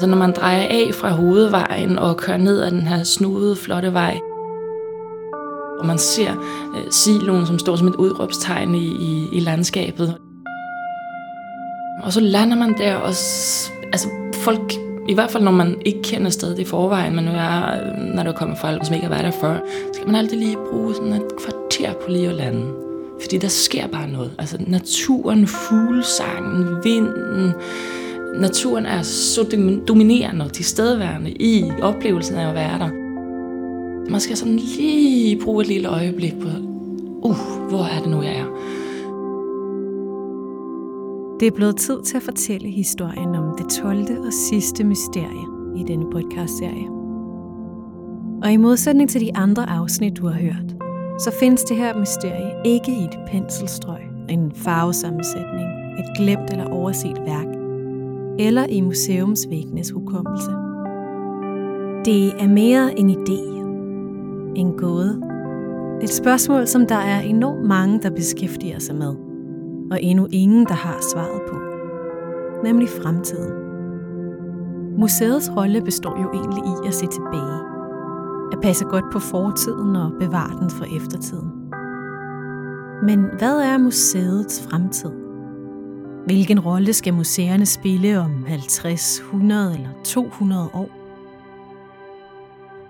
Så når man drejer af fra hovedvejen og kører ned ad den her snudede, flotte vej, og man ser siloen, som står som et udråbstegn i landskabet. Og så lander man der, og altså folk, i hvert fald når man ikke kender stedet i forvejen, men når der kommer folk, som ikke har været der før, skal man altid lige bruge sådan et kvarter på lige at lande. Fordi der sker bare noget. Altså naturen, fuglesangen, vinden. Naturen er så dominerende og tilstedeværende i oplevelsen af at være der. Man skal sådan lige bruge et lille øjeblik på, hvor er det nu, jeg er? Det er blevet tid til at fortælle historien om det 12. og sidste mysterie i denne podcastserie. Og i modsætning til de andre afsnit, du har hørt, så findes det her mysterie ikke i et penselstrøg, en farvesammensætning, et glemt eller overset værk, eller i museumsvæggenes hukommelse. Det er mere en idé, en gåde, et spørgsmål, som der er enormt mange, der beskæftiger sig med, og endnu ingen, der har svaret på, nemlig fremtiden. Museets rolle består jo egentlig i at se tilbage, at passe godt på fortiden og bevare den for eftertiden. Men hvad er museets fremtid? Hvilken rolle skal museerne spille om 50, 100 eller 200 år?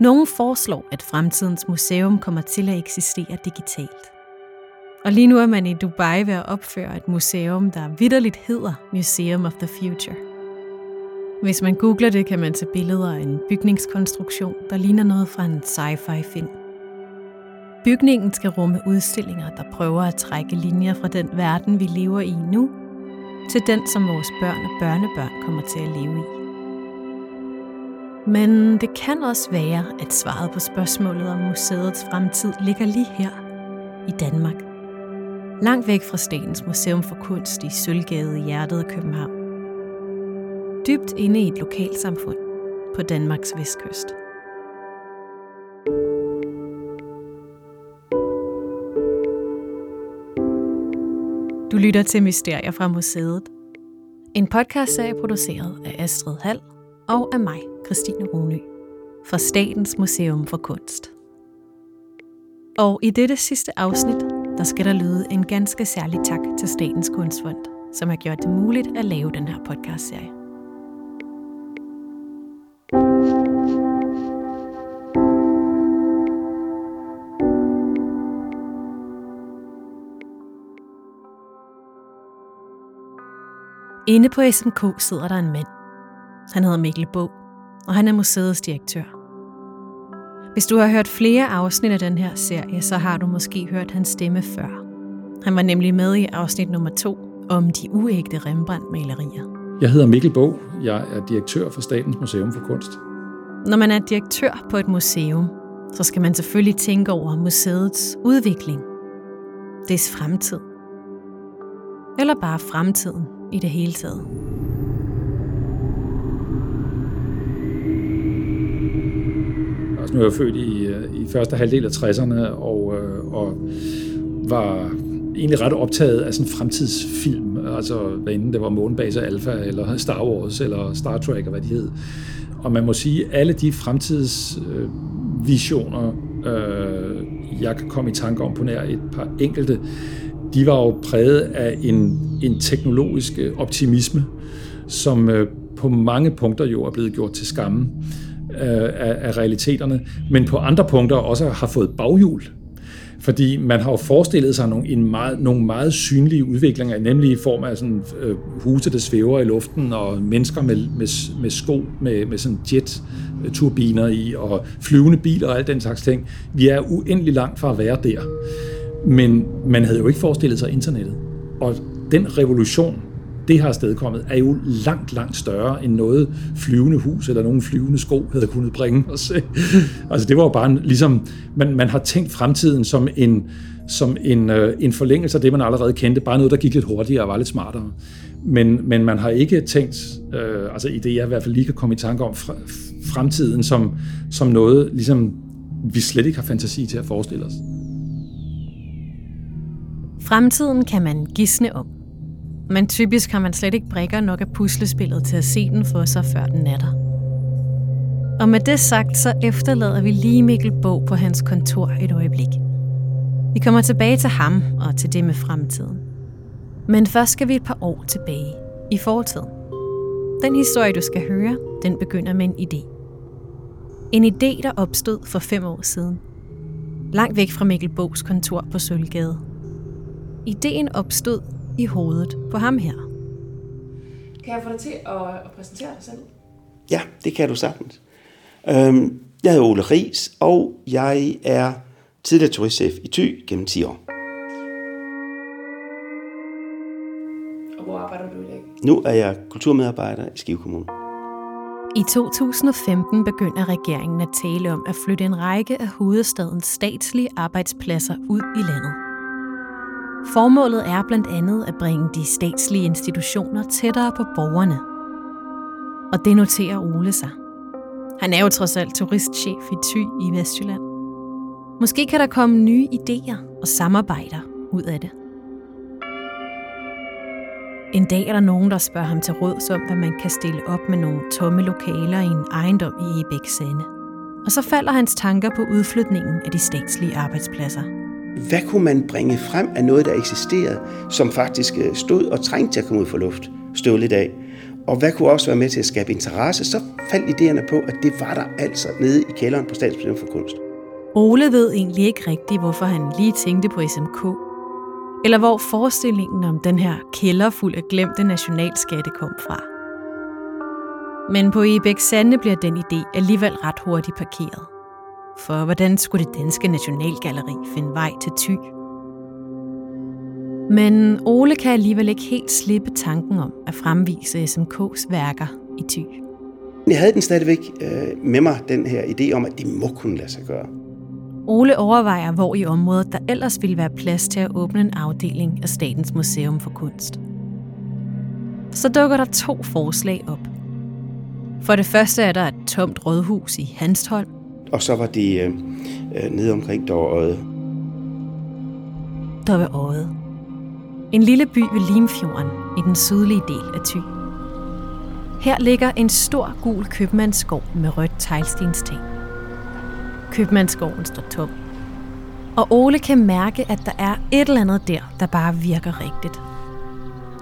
Nogle foreslår, at fremtidens museum kommer til at eksistere digitalt. Og lige nu er man i Dubai ved at opføre et museum, der vitterligt hedder Museum of the Future. Hvis man googler det, kan man se billeder af en bygningskonstruktion, der ligner noget fra en sci-fi-film. Bygningen skal rumme udstillinger, der prøver at trække linjer fra den verden, vi lever i nu, til den, som vores børn og børnebørn kommer til at leve i. Men det kan også være, at svaret på spørgsmålet om museets fremtid ligger lige her i Danmark. Langt væk fra Statens Museum for Kunst i Sølvgade i hjertet af København. Dybt inde i et lokalsamfund på Danmarks vestkyst. Du lytter til Mysterier fra Museet. En podcastserie produceret af Astrid Hald og af mig, Christine Rønløv, fra Statens Museum for Kunst. Og i dette sidste afsnit, der skal der lyde en ganske særlig tak til Statens Kunstfond, som har gjort det muligt at lave den her podcastserie. Inde på SMK sidder der en mand. Han hedder Mikkel Bøgh, og han er museets direktør. Hvis du har hørt flere afsnit af den her serie, så har du måske hørt hans stemme før. Han var nemlig med i afsnit nummer 2 om de uægte Rembrandt-malerier. Jeg hedder Mikkel Bøgh. Jeg er direktør for Statens Museum for Kunst. Når man er direktør på et museum, så skal man selvfølgelig tænke over museets udvikling, dets fremtid. Eller bare fremtiden i det hele taget. Altså, nu er jeg født i første halvdel af 60'erne og var egentlig ret optaget af sådan en fremtidsfilm, altså hvad inden det var Månebaser Alpha eller Star Wars eller Star Trek eller hvad de hed. Og man må sige, at alle de fremtidsvisioner, jeg kan komme i tanke om på nær et par enkelte, de var jo præget af en teknologisk optimisme, som på mange punkter jo er blevet gjort til skamme af realiteterne, men på andre punkter også har fået baghjul. Fordi man har jo forestillet sig nogle meget synlige udviklinger, nemlig i form af sådan, huse, der svæver i luften, og mennesker med sko, med sådan jet-turbiner i, og flyvende biler og alt den slags ting. Vi er uendelig langt fra at være der. Men man havde jo ikke forestillet sig internettet. Og den revolution, det har afstedkommet, er jo langt, langt større end noget flyvende hus eller nogen flyvende sko havde kunnet bringe os. Altså det var jo bare ligesom, man har tænkt fremtiden som en forlængelse af det, man allerede kendte. Bare noget, der gik lidt hurtigere og var lidt smartere. Men man har ikke tænkt, altså i det, jeg i hvert fald lige kan komme i tanke om, fremtiden som noget, ligesom vi slet ikke har fantasi til at forestille os. Fremtiden kan man gisne om, men typisk har man slet ikke brikker nok af puslespillet til at se den for sig, før den natter. Og med det sagt, så efterlader vi lige Mikkel Bøgh på hans kontor et øjeblik. Vi kommer tilbage til ham og til det med fremtiden. Men først skal vi et par år tilbage i fortiden. Den historie, du skal høre, den begynder med en idé. En idé, der opstod for 5 år siden. Langt væk fra Mikkel Bøghs kontor på Sølvgade. Ideen opstod i hovedet på ham her. Kan jeg få dig til at præsentere dig selv? Ja, det kan du sagtens. Jeg hedder Ole Ries, og jeg er tidligere turistchef i Thy gennem 10 år. Og hvor arbejder du i dag? Nu er jeg kulturmedarbejder i Skive Kommune. I 2015 begynder regeringen at tale om at flytte en række af hovedstadens statslige arbejdspladser ud i landet. Formålet er blandt andet at bringe de statslige institutioner tættere på borgerne. Og det noterer Ole sig. Han er jo trods alt turistchef i Thy i Vestjylland. Måske kan der komme nye idéer og samarbejder ud af det. En dag er der nogen, der spørger ham til råds om, hvad man kan stille op med nogle tomme lokaler i en ejendom i Ibsgade. Og så falder hans tanker på udflytningen af de statslige arbejdspladser. Hvad kunne man bringe frem af noget, der eksisterede, som faktisk stod og trængte til at komme ud for luft, støv lidt af? Og hvad kunne også være med til at skabe interesse? Så faldt idéerne på, at det var der altså nede i kælderen på Statens Museum for Kunst. Ole ved egentlig ikke rigtigt, hvorfor han lige tænkte på SMK. Eller hvor forestillingen om den her kælder fuld af glemte nationalskatte kom fra. Men på Ibsgade bliver den idé alligevel ret hurtigt parkeret. For hvordan skulle det danske nationalgalleri finde vej til Thy? Men Ole kan alligevel ikke helt slippe tanken om at fremvise SMK's værker i Thy. Jeg havde den stadigvæk med mig, den her idé om, at det må kunne lade sig gøre. Ole overvejer, hvor i området der ellers ville være plads til at åbne en afdeling af Statens Museum for Kunst. Så dukker der 2 forslag op. For det første er der et tomt rådhus i Hanstholm. Og så var det nede omkring Doverodde. Doverodde. En lille by ved Limfjorden i den sydlige del af Thy. Her ligger en stor gul købmandsskov med rødt teglstenstag. Købmandsskoven står tom. Og Ole kan mærke, at der er et eller andet der, der bare virker rigtigt.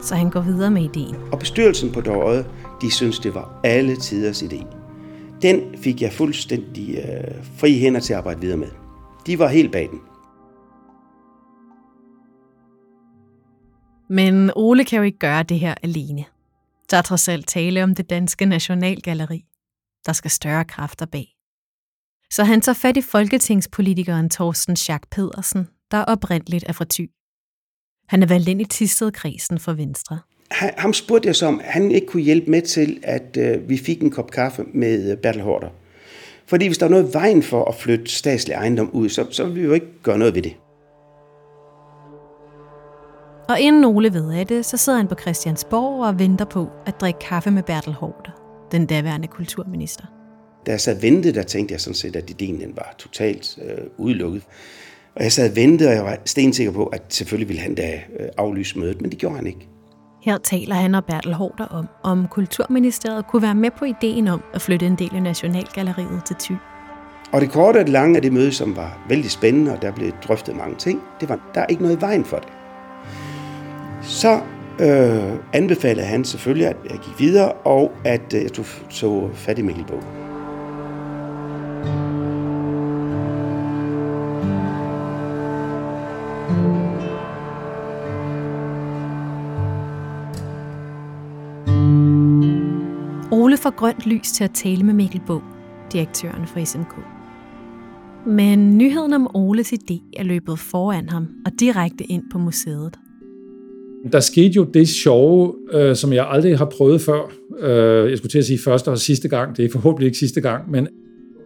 Så han går videre med ideen. Og bestyrelsen på Doverodde, de synes det var alle tiders idé. Den fik jeg fuldstændig fri hænder til at arbejde videre med. De var helt bag den. Men Ole kan jo ikke gøre det her alene. Der er trods alt tale om det danske nationalgalleri. Der skal større kræfter bag. Så han tager fat i folketingspolitikeren Torsten Schack Pedersen, der oprindeligt er fra Thy. Han er valgt ind i Thisted-kredsen for Venstre. Ham spurgte jeg så, om han ikke kunne hjælpe med til, at vi fik en kop kaffe med Bertel Haarder. Fordi hvis der var noget vejen for at flytte statslig ejendom ud, så ville vi jo ikke gøre noget ved det. Og inden Ole ved af det, så sidder han på Christiansborg og venter på at drikke kaffe med Bertel Haarder, den daværende kulturminister. Da jeg sad og ventede, der tænkte jeg sådan set, at ideen var totalt udelukket. Og jeg sad og ventede, og jeg var stensikker på, at selvfølgelig ville han da aflyse mødet, men det gjorde han ikke. Her taler han og Bertel Haarder om Kulturministeriet kunne være med på ideen om at flytte en del af Nationalgalleriet til Thy. Og det korte og det lange af det møde, som var vældig spændende, og der blev drøftet mange ting, det var, der er ikke noget i vejen for det. Så anbefalede han selvfølgelig, at jeg gik videre, og at jeg tog fat i Mikkel Bøgh. Ole får grønt lys til at tale med Mikkel Bøgh, direktøren for SMK. Men nyheden om Oles idé er løbet foran ham og direkte ind på museet. Der skete jo det sjove, som jeg aldrig har prøvet før. Jeg skulle til at sige første og sidste gang. Det er forhåbentlig ikke sidste gang, men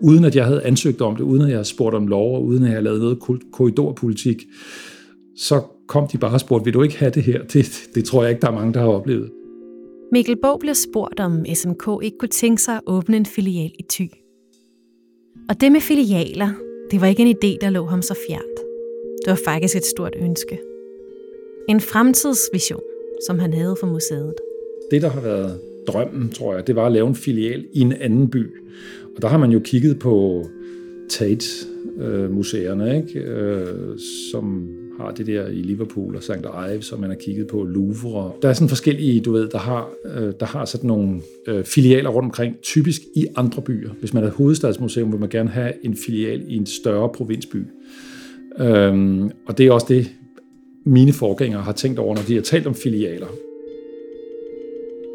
uden at jeg havde ansøgt om det, uden at jeg havde spurgt om lov, og uden at jeg havde lavet noget korridorpolitik, så kom de bare og spurgte, vil du ikke have det her? Det tror jeg ikke, der er mange, der har oplevet. Mikkel Bøgh bliver spurgt, om SMK ikke kunne tænke sig at åbne en filial i Thy. Og det med filialer, det var ikke en idé, der lå ham så fjernt. Det var faktisk et stort ønske. En fremtidsvision, som han havde for museet. Det, der har været drømmen, tror jeg, det var at lave en filial i en anden by. Og der har man jo kigget på Tate-museerne, som har det der i Liverpool og St Ives, og man har kigget på Louvre. Der er sådan forskellige, du ved, der har sådan nogle filialer rundt omkring, typisk i andre byer. Hvis man er et hovedstadsmuseum, vil man gerne have en filial i en større provinsby. Og det er også det, mine forgængere har tænkt over, når de har talt om filialer.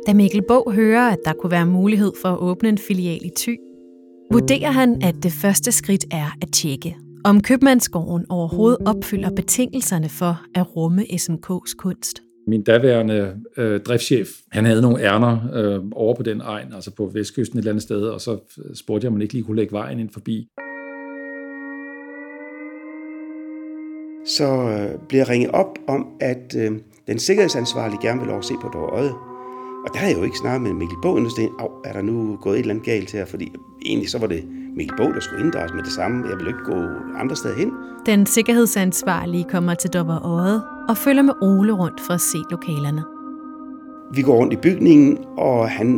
Da Mikkel Bøgh hører, at der kunne være mulighed for at åbne en filial i Thy, vurderer han, at det første skridt er at tjekke, om købmandsgården overhovedet opfylder betingelserne for at rumme SMK's kunst. Min daværende driftschef, han havde nogle ærner over på den egen, altså på Vestkysten et eller andet sted, og så spurgte jeg, om man ikke lige kunne lægge vejen ind forbi. Så bliver jeg ringet op om, at den sikkerhedsansvarlige gerne vil over se på Doverodde. Og der har jeg jo ikke snakket med Mikkel Bøgh, og tænkte, er der nu gået et eller andet galt her? Fordi egentlig så var det Mikkel Bøgh, der skulle inddrages med det samme. Jeg ville ikke gå andre steder hen. Den sikkerhedsansvarlige kommer til Doverodde og følger med Ole rundt for at se lokalerne. Vi går rundt i bygningen, og han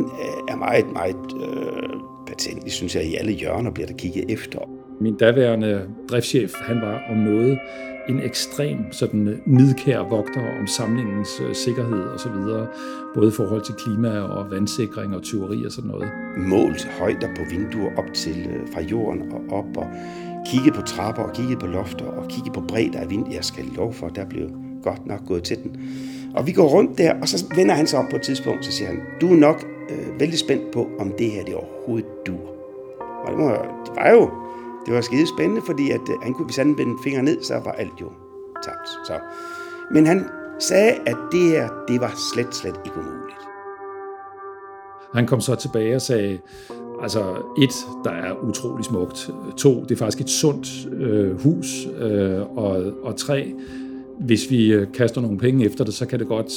er meget, meget patentlig, synes jeg, i alle hjørner bliver der kigget efter. Min daværende driftschef, han var om noget en ekstrem sådan nidkær vogter om samlingens sikkerhed og så videre, både i forhold til klima og vandsikring og tyveri og sådan noget. Målt højder på vinduer op til fra jorden og op, og kigge på trapper og kigge på lofter og kigge på bredder af vinduer. Jeg skal love for, der blev godt nok gået til den. Og vi går rundt der, og så vender han sig om på et tidspunkt, så siger han, du er nok vældig spændt på, om det her det overhovedet dur. Og det var jo skide spændende, fordi at han kunne, hvis han vendte fingeren ned, så var alt jo tabt. Så. Men han sagde, at det her, det var slet ikke umuligt. Han kom så tilbage og sagde, altså 1, der er utrolig smukt. 2, det er faktisk et sundt hus. Og 3, hvis vi kaster nogle penge efter det, så kan det godt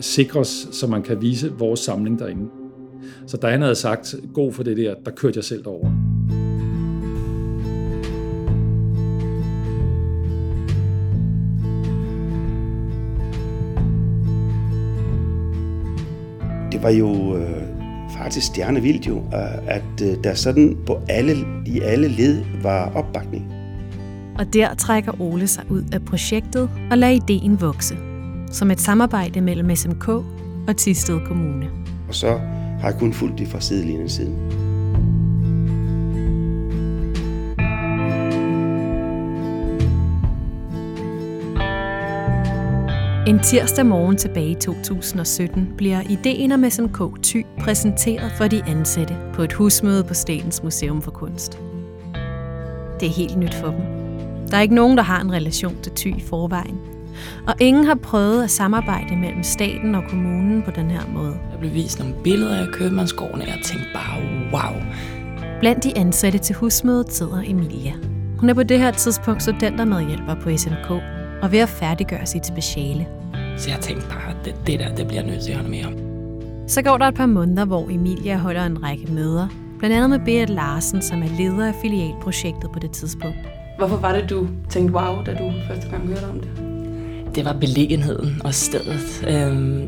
sikres, så man kan vise vores samling derinde. Så da han havde sagt, god for det der, der kørte jeg selv derover. Det var jo faktisk stjernevildt jo, at der sådan i alle led var opbakning. Og der trækker Ole sig ud af projektet og lader ideen vokse, som et samarbejde mellem SMK og Thisted Kommune. Og så har jeg kun fulgt det fra sidelinjen siden. En tirsdag morgen tilbage i 2017 bliver ideen om SMK Thy præsenteret for de ansatte på et husmøde på Statens Museum for Kunst. Det er helt nyt for dem. Der er ikke nogen, der har en relation til Thy i forvejen. Og ingen har prøvet at samarbejde mellem staten og kommunen på den her måde. Der blev vist nogle billeder af købmandsgården, og jeg tænkte bare wow. Blandt de ansatte til husmødet sidder Emilia. Hun er på det her tidspunkt studentermedhjælper på SMK. Og ved at færdiggøre sit speciale. Så jeg tænkte bare, at det der, det bliver nødt til at høre mere om. Så går der et par måneder, hvor Emilia holder en række møder, blandt andet med Berit Larsen, som er leder af filialprojektet på det tidspunkt. Hvorfor var det, du tænkte wow, da du første gang hørte om det? Det var beliggenheden og stedet.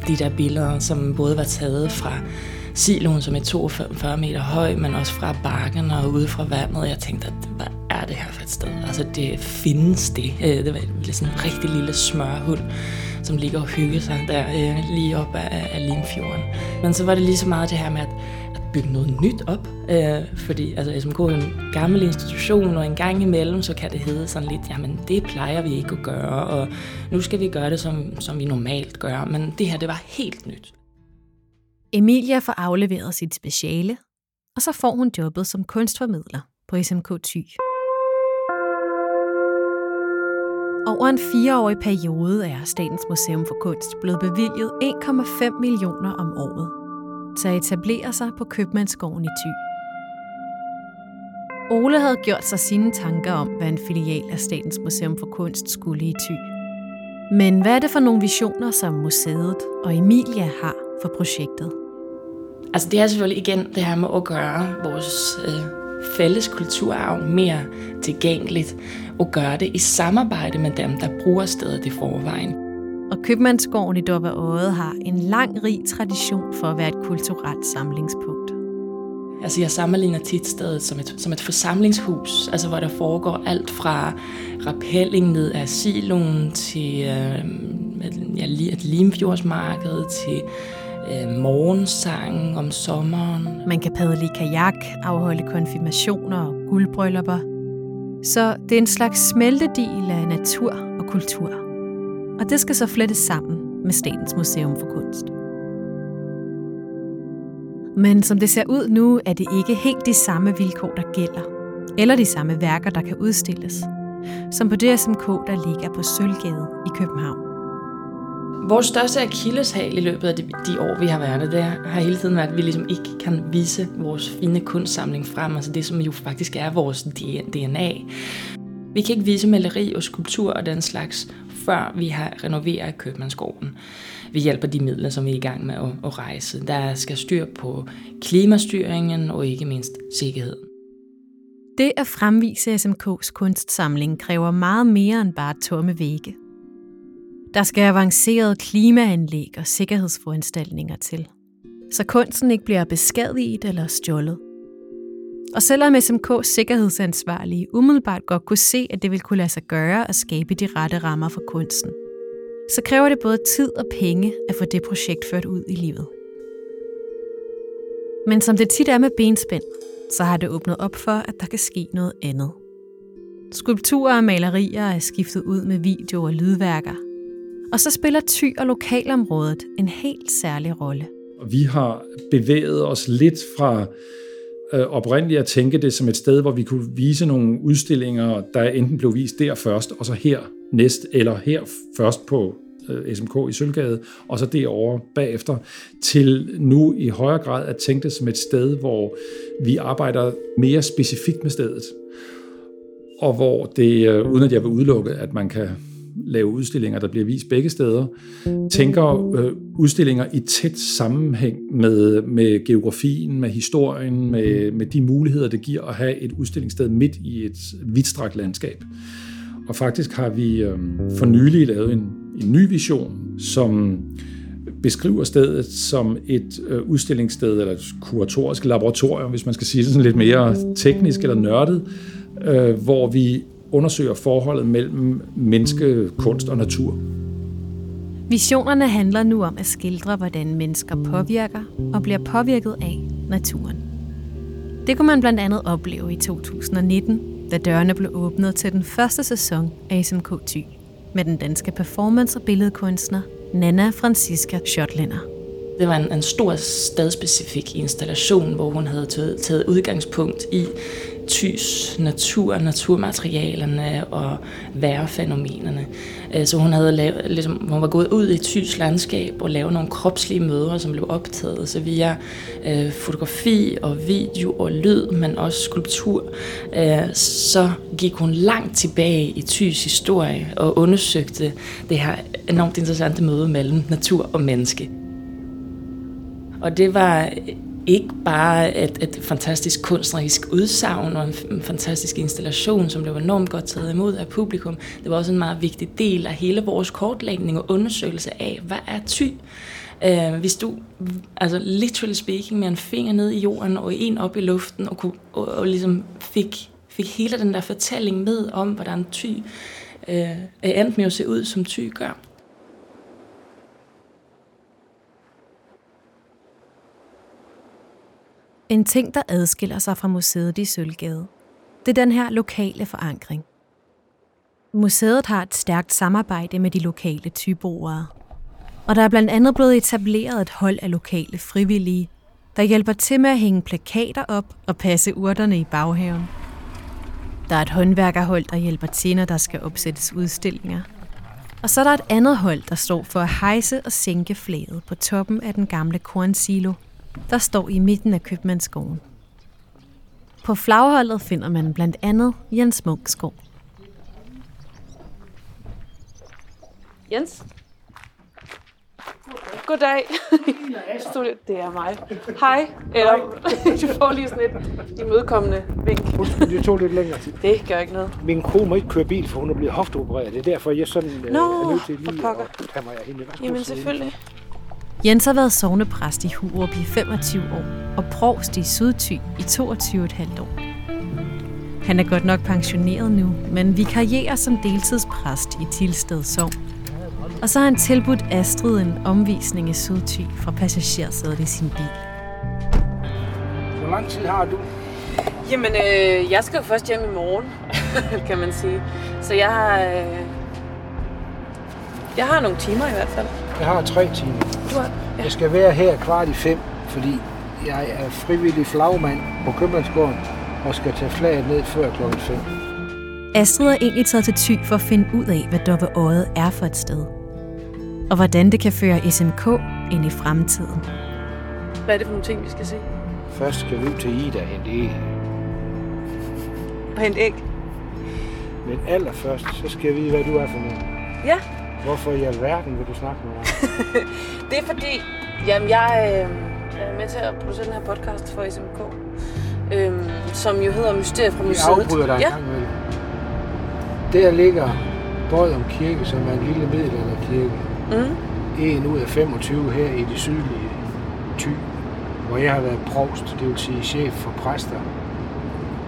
De der billeder, som både var taget fra siloen, som er 42 meter høj, men også fra bakken og ude fra vandet. Jeg tænkte, at hvad er det her for et sted? Altså, det findes det. Det var sådan en rigtig lille smørhul, som ligger og hygger sig der lige op af Limfjorden. Men så var det lige så meget det her med at bygge noget nyt op. Fordi altså, SMK er en gammel institution, og en gang imellem, så kan det hedde sådan lidt, jamen det plejer vi ikke at gøre, og nu skal vi gøre det, som vi normalt gør. Men det her, det var helt nyt. Emilia får afleveret sit speciale, og så får hun jobbet som kunstformidler på SMK Thy. Over en 4-årig periode er Statens Museum for Kunst blevet bevilget 1,5 millioner om året til at etablere sig på købmandsgården i Thy. Ole havde gjort sig sine tanker om, hvad en filial af Statens Museum for Kunst skulle i Thy. Men hvad er det for nogle visioner, som museet og Emilia har for projektet? Altså det er selvfølgelig igen det her med at gøre vores fælles kulturarv mere tilgængeligt og gøre det i samarbejde med dem, der bruger stedet i forvejen. og købmandsgården i Doverodde har en lang, rig tradition for at være et kulturelt samlingspunkt. Altså jeg sammenligner Thisted som et forsamlingshus, altså hvor der foregår alt fra rappelling ned af siloen til Limfjordsmarkedet til morgensangen om sommeren. Man kan padle i kajak, afholde konfirmationer og guldbryllupper. Så det er en slags smeltedel af natur og kultur. Og det skal så flettes sammen med Statens Museum for Kunst. Men som det ser ud nu, er det ikke helt de samme vilkår, der gælder. Eller de samme værker, der kan udstilles. Som på det SMK, der ligger på Sølvgade i København. Vores største akilleshæl i løbet af de år, vi har været der, det har hele tiden været, at vi ligesom ikke kan vise vores fine kunstsamling frem. Altså det, som jo faktisk er vores DNA. Vi kan ikke vise maleri og skulptur og den slags, før vi har renoveret Købmandsgården. Vi hjælper de midler, som vi er i gang med at rejse. Der skal styr på klimastyringen og ikke mindst sikkerheden. Det at fremvise SMK's kunstsamling kræver meget mere end bare tomme vægge. Der skal avancerede klimaanlæg og sikkerhedsforanstaltninger til, så kunsten ikke bliver beskadiget eller stjålet. Og selvom SMK's sikkerhedsansvarlige umiddelbart godt kunne se, at det ville kunne lade sig gøre at skabe de rette rammer for kunsten, så kræver det både tid og penge at få det projekt ført ud i livet. Men som det tit er med benspænd, så har det åbnet op for, at der kan ske noget andet. Skulpturer og malerier er skiftet ud med video og lydværker, og så spiller Thy og lokalområdet en helt særlig rolle. Vi har bevæget os lidt fra oprindeligt at tænke det som et sted, hvor vi kunne vise nogle udstillinger, der enten blev vist der først, og så her næst, eller her først på SMK i Sølvgade, og så derovre bagefter, til nu i højere grad at tænke det som et sted, hvor vi arbejder mere specifikt med stedet, og hvor det, uden at jeg vil udelukke, at man kan lave udstillinger, der bliver vist begge steder, tænker udstillinger i tæt sammenhæng med geografien, med historien, med de muligheder, det giver at have et udstillingssted midt i et vidtstrakt landskab. Og faktisk har vi for nylig lavet en ny vision, som beskriver stedet som et udstillingssted, eller et kuratorisk laboratorium, hvis man skal sige det sådan lidt mere teknisk eller nørdet, hvor vi undersøger forholdet mellem menneske, kunst og natur. Visionerne handler nu om at skildre, hvordan mennesker påvirker og bliver påvirket af naturen. Det kunne man blandt andet opleve i 2019, da dørene blev åbnet til den første sæson af SMK Thy med den danske performance- og billedkunstner Nanna Francisca Schottländer. Det var en stor stedspecifik installation, hvor hun havde taget udgangspunkt i Thys natur, naturmaterialerne og vejrfænomenerne. Så hun havde hun var gået ud i Thys landskab og lavet nogle kropslige møder, som blev optaget. Så via fotografi og video og lyd, men også skulptur, så gik hun langt tilbage i Thys historie og undersøgte det her enormt interessante møde mellem natur og menneske. Og det var ikke bare et fantastisk kunstnerisk udsagn og en fantastisk installation, som blev enormt godt taget imod af publikum. Det var også en meget vigtig del af hele vores kortlægning og undersøgelse af, hvad er Thy? Vi stod, altså literally speaking, med en finger ned i jorden og en op i luften og ligesom fik hele den der fortælling med om, hvordan Thy endte med at se ud, som Thy gør. En ting, der adskiller sig fra museet i Sølvgade, det er den her lokale forankring. Museet har et stærkt samarbejde med de lokale tyboere, og der er blandt andet blevet etableret et hold af lokale frivillige, der hjælper til med at hænge plakater op og passe urterne i baghaven. Der er et håndværkerhold, der hjælper til, når der skal opsættes udstillinger. Og så er der et andet hold, der står for at hejse og sænke flaget på toppen af den gamle kornsilo, der står i midten af Købmandsgården. På flagholdet finder man blandt andet Jens Munksko. Jens? goddag. Det er mig. Hej. Eller, du får lige sådan et imødekommende vink. Husk, det tog lidt længere tid. Det gør ikke noget. Min kone må ikke køre bil, for hun er blevet hofteopereret. Det er derfor, jeg sådan er nødt til lige at tage mig af hende. Jamen selvfølgelig. Jens har været sognepræst i Hurup i 25 år og provst i Sydthy i 22,5 år. Han er godt nok pensioneret nu, men vikarierer som deltidspræst i Tilsted Sov. Og så har han tilbudt Astrid en omvisning i Sydthy fra passagersædet i sin bil. Hvor lang tid har du? Jamen, jeg skal jo først hjem i morgen, kan man sige. Så jeg har, jeg har nogle timer i hvert fald. Jeg har 3 timer. Du har, ja. Jeg skal være her 4:45, fordi jeg er frivillig flagmand på Købmandsgården og skal tage flaget ned før klokken 5. Astrid er egentlig taget til Thy for at finde ud af, hvad Doverodde er for et sted. Og hvordan det kan føre SMK ind i fremtiden. Hvad er det for nogle ting, vi skal se? Først skal vi ud til Ida og hente æg. Og hente æg? Men allerførst, så skal vi vide, hvad du er for noget. Ja. Hvorfor i alverden vil du snakke med mig? Det er fordi, jamen jeg er med til at producere den her podcast for SMK, som jo hedder Mysteriet fra Museet. Jeg afbryder dig en gang med det. Der ligger Bøjdum Kirke, som er en lille middelalderkirke. En ud af 25 her i det sydlige Thy, hvor jeg har været provst, det vil sige chef for præster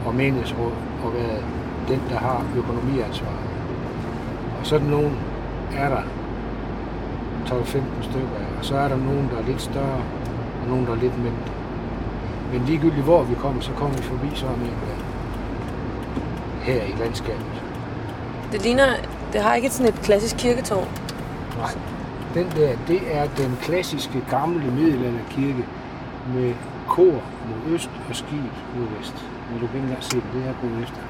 og menighedsråd, og været den, der har økonomiansvaret. Og sådan nogen er der 12-15 stykker, og så er der nogen, der er lidt større, og nogen, der er lidt mindre. Men ligegyldigt hvor vi kommer, så kommer vi forbi sådan en her i landskabet. Det ligner, det har ikke sådan et klassisk kirketårn. Nej, den der, det er den klassiske gamle middelalderkirke med kor mod øst og skib mod vest. Men du kan ikke engang se det her på efter.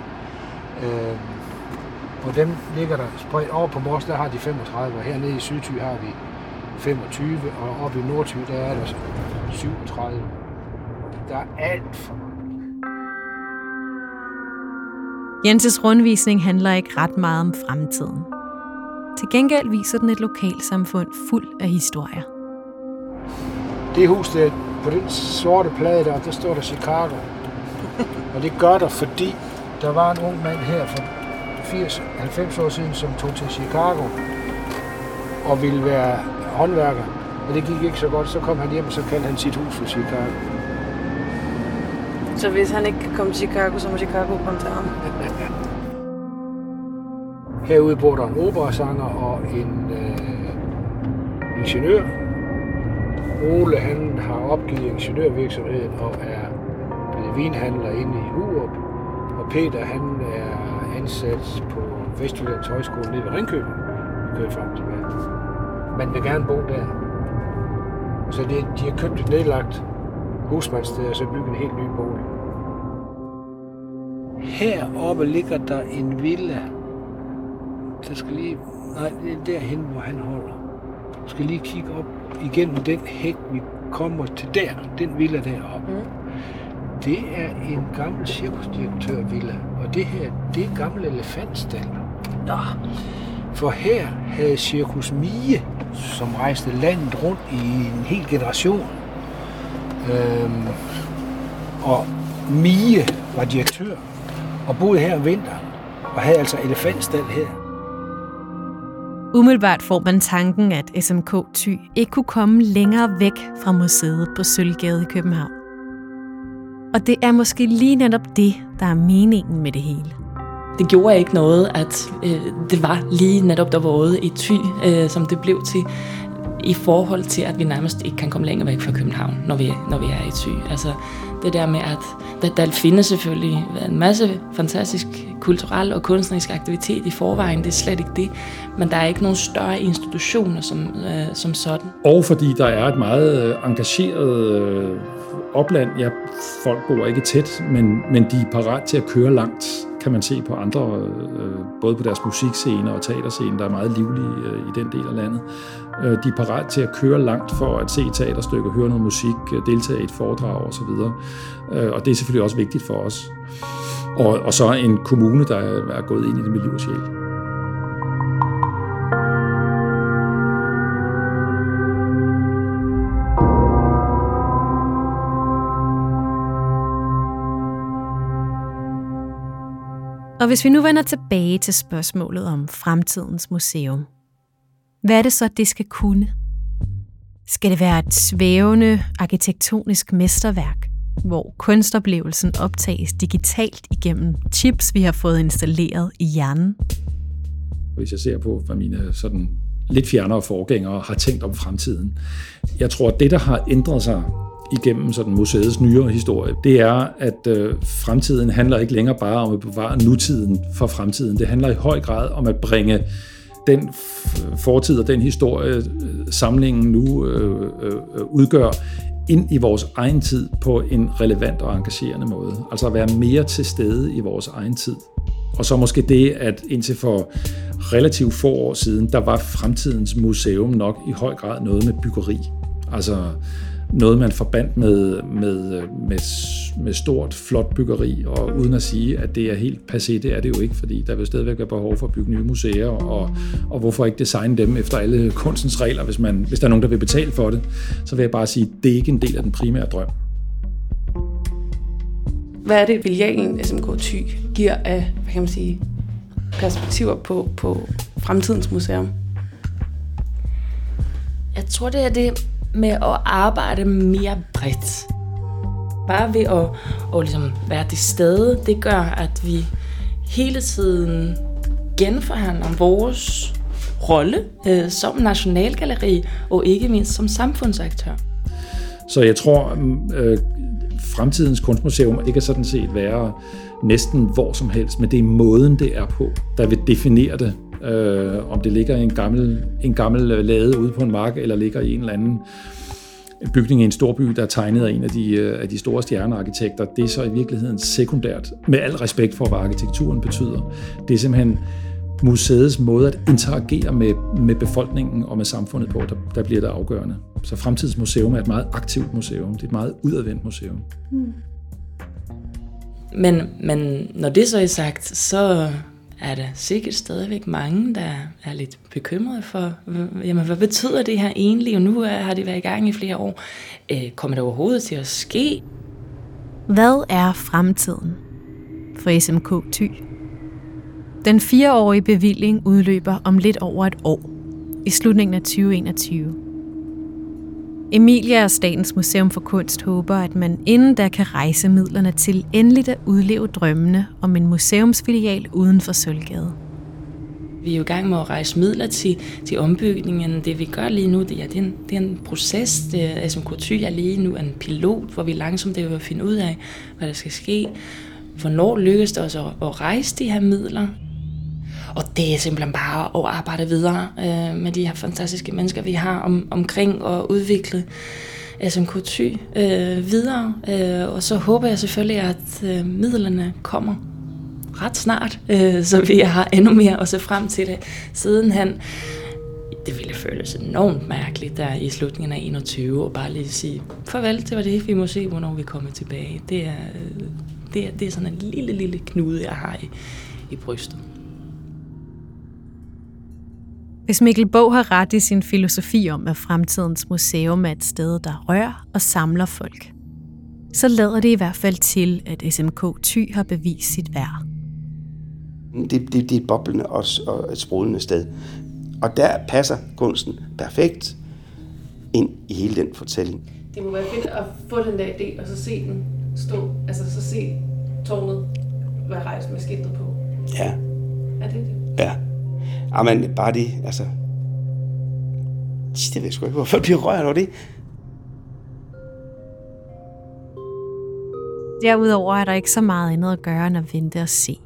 Og dem ligger der spredt over på Mors, der har de 35, og hernede i Sydthy har vi 25, og oppe i Nordthy, der er der 37. Der er alt for mange. Jenses rundvisning handler ikke ret meget om fremtiden. Til gengæld viser den et lokalsamfund fuld af historier. Det hus, der på den sorte plade der, der står der Chicago. Og det gør der, fordi der var en ung mand her for 80-90 år siden, som tog til Chicago og ville være håndværker. Og det gik ikke så godt, så kom han hjem, og så kaldte han sit hus for Chicago. Så hvis han ikke kan komme til Chicago, så må Chicago komme til ham? Herude bor der en operasanger og en ingeniør. Ole, han har opgivet ingeniørvirksomheden og er blevet vinhandler inde i Urup. Og Peter, han er ansat på Vestjyllands Højskole nede ved Ringkøben. Vi kører frem til verden. Man vil gerne bo der. Så de har købt et nedlagt husmandssted og så bygget en helt ny bolig. Heroppe ligger der en villa. Der skal lige... Nej, det er derhen, hvor han holder. Du skal lige kigge op igennem den hæk, vi kommer til der. Den villa deroppe. Mm. Det er en gammel cirkusdirektørvilla, og det her, det er gamle elefantstaller. Nå. For her havde cirkus Mie, som rejste landet rundt i en hel generation. Og Mie var direktør og boede her om vinteren og havde altså elefantstal her. Umiddelbart får man tanken, at SMK Thy ikke kunne komme længere væk fra museet på Sølvgade i København. Og det er måske lige netop det, der er meningen med det hele. Det gjorde ikke noget, at det var lige netop Doverodde i Thy, som det blev til, i forhold til, at vi nærmest ikke kan komme længere væk fra København, når vi er i Thy. Altså det der med, at der findes selvfølgelig en masse fantastisk kulturel og kunstnerisk aktivitet i forvejen, det er slet ikke det, men der er ikke nogen større institutioner som sådan. Og fordi der er et meget engageret opland, ja, folk bor ikke tæt, men de er parat til at køre langt, kan man se på andre, både på deres musikscener og teaterscener, der er meget livlige i den del af landet. De er parat til at køre langt for at se teaterstykker, høre noget musik, deltage i et foredrag osv. Og det er selvfølgelig også vigtigt for os. Og så en kommune, der er gået ind i det med liv og sjæl. Og hvis vi nu vender tilbage til spørgsmålet om fremtidens museum. Hvad er det så, det skal kunne? Skal det være et svævende arkitektonisk mesterværk, hvor kunstoplevelsen optages digitalt igennem chips, vi har fået installeret i hjernen? Hvis jeg ser på, hvad mine sådan lidt fjernere forgængere har tænkt om fremtiden. Jeg tror, at det, der har ændret sig igennem sådan museets nyere historie, det er, at fremtiden handler ikke længere bare om at bevare nutiden for fremtiden. Det handler i høj grad om at bringe den fortid og den historie, samlingen nu udgør, ind i vores egen tid på en relevant og engagerende måde. Altså at være mere til stede i vores egen tid. Og så måske det, at indtil for relativt få år siden, der var fremtidens museum nok i høj grad noget med byggeri. Altså noget, man forbandt med stort, flot byggeri, og uden at sige, at det er helt passé, det er det jo ikke, fordi der vil stadigvæk være behov for at bygge nye museer, og hvorfor ikke designe dem efter alle kunstens regler, hvis der er nogen, der vil betale for det, så vil jeg bare sige, at det ikke er en del af den primære drøm. Hvad er det, filialen SMK Thy giver af, hvad kan man sige, perspektiver på fremtidens museum? Jeg tror, det er det med at arbejde mere bredt. Bare ved at ligesom være det sted, det gør, at vi hele tiden genforhandler vores rolle som nationalgalleri, og ikke mindst som samfundsaktør. Så jeg tror, fremtidens kunstmuseum ikke er sådan set være næsten hvor som helst, men det er måden, det er på, der vil definere det. Om det ligger i en gammel lade ude på en mark, eller ligger i en eller anden bygning i en storby, der er tegnet af en af de store stjernearkitekter, det er så i virkeligheden sekundært, med al respekt for, hvad arkitekturen betyder. Det er simpelthen museets måde at interagere med befolkningen og med samfundet på, der bliver det afgørende. Så fremtidens museum er et meget aktivt museum, det er et meget udadvendt museum. Men når det så er sagt, så er der sikkert stadigvæk mange, der er lidt bekymrede for, jamen, hvad betyder det her egentlig? Og nu har det været i gang i flere år. Kommer det overhovedet til at ske? Hvad er fremtiden for SMK Thy? Den 4-årige bevilling udløber om lidt over et år, i slutningen af 2021. Emilia og Statens Museum for Kunst håber, at man inden da kan rejse midlerne til endeligt at udleve drømmene om en museumsfilial uden for Sølvgade. Vi er jo i gang med at rejse midler til ombygningen. Det vi gør lige nu, det er en proces. SMK Thy er lige nu en pilot, hvor vi langsomt vil finde ud af, hvad der skal ske. Hvornår lykkes det os at rejse de her midler? Og det er simpelthen bare at arbejde videre med de her fantastiske mennesker, vi har omkring at udvikle SMK Thy videre. Og så håber jeg selvfølgelig, at midlerne kommer ret snart, så vi har endnu mere at se frem til det sidenhen. Det ville føles enormt mærkeligt der i slutningen af 21 og bare lige sige farvel, det var det, vi må se, hvornår vi kommer tilbage. Det er sådan en lille knude, jeg har i brystet. Hvis Mikkel Bøgh har ret i sin filosofi om, at fremtidens museum er et sted, der rører og samler folk, så lader det i hvert fald til, at SMK Thy har bevist sit værd. Det er et boblende og et sprudlende sted. Og der passer kunsten perfekt ind i hele den fortælling. Det må være fedt at få den der idé, og så se den stå, altså så se tårnet være rejst med skiltet på. Ja. Er det det? Ja. Jamen, bare det, altså. Det ved jeg sgu ikke, hvorfor bliver rørt over det. Derudover er der ikke så meget andet at gøre, end at vente og se.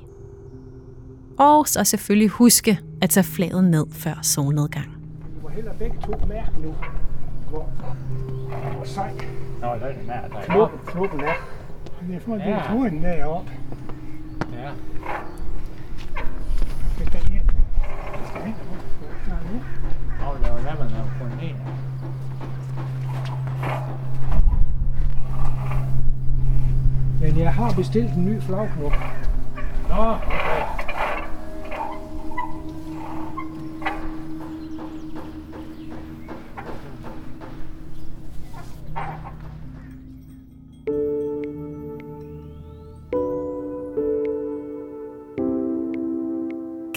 Og så selvfølgelig huske at tage flaget ned før solnedgang. Du må hellere begge to mærke nu, hvor sej knuppen er. Det er for at blive tuden deroppe. Ja. Men jeg har bestilt en ny flagknop. Nå, okay.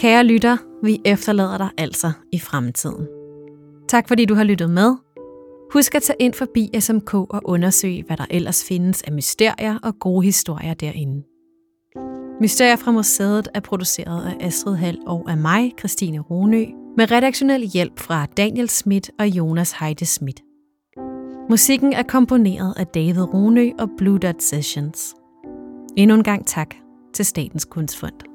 Kære lytter, vi efterlader dig altså i fremtiden. Tak fordi du har lyttet med. Husk at tage ind forbi SMK og undersøge, hvad der ellers findes af mysterier og gode historier derinde. Mysterier fra museet er produceret af Astrid Hald og af mig, Christine Rønløv, med redaktionel hjælp fra Daniel Schmidt og Jonas Heide Schmidt. Musikken er komponeret af David Rønløv og Blue Dot Sessions. Endnu en gang tak til Statens Kunstfond.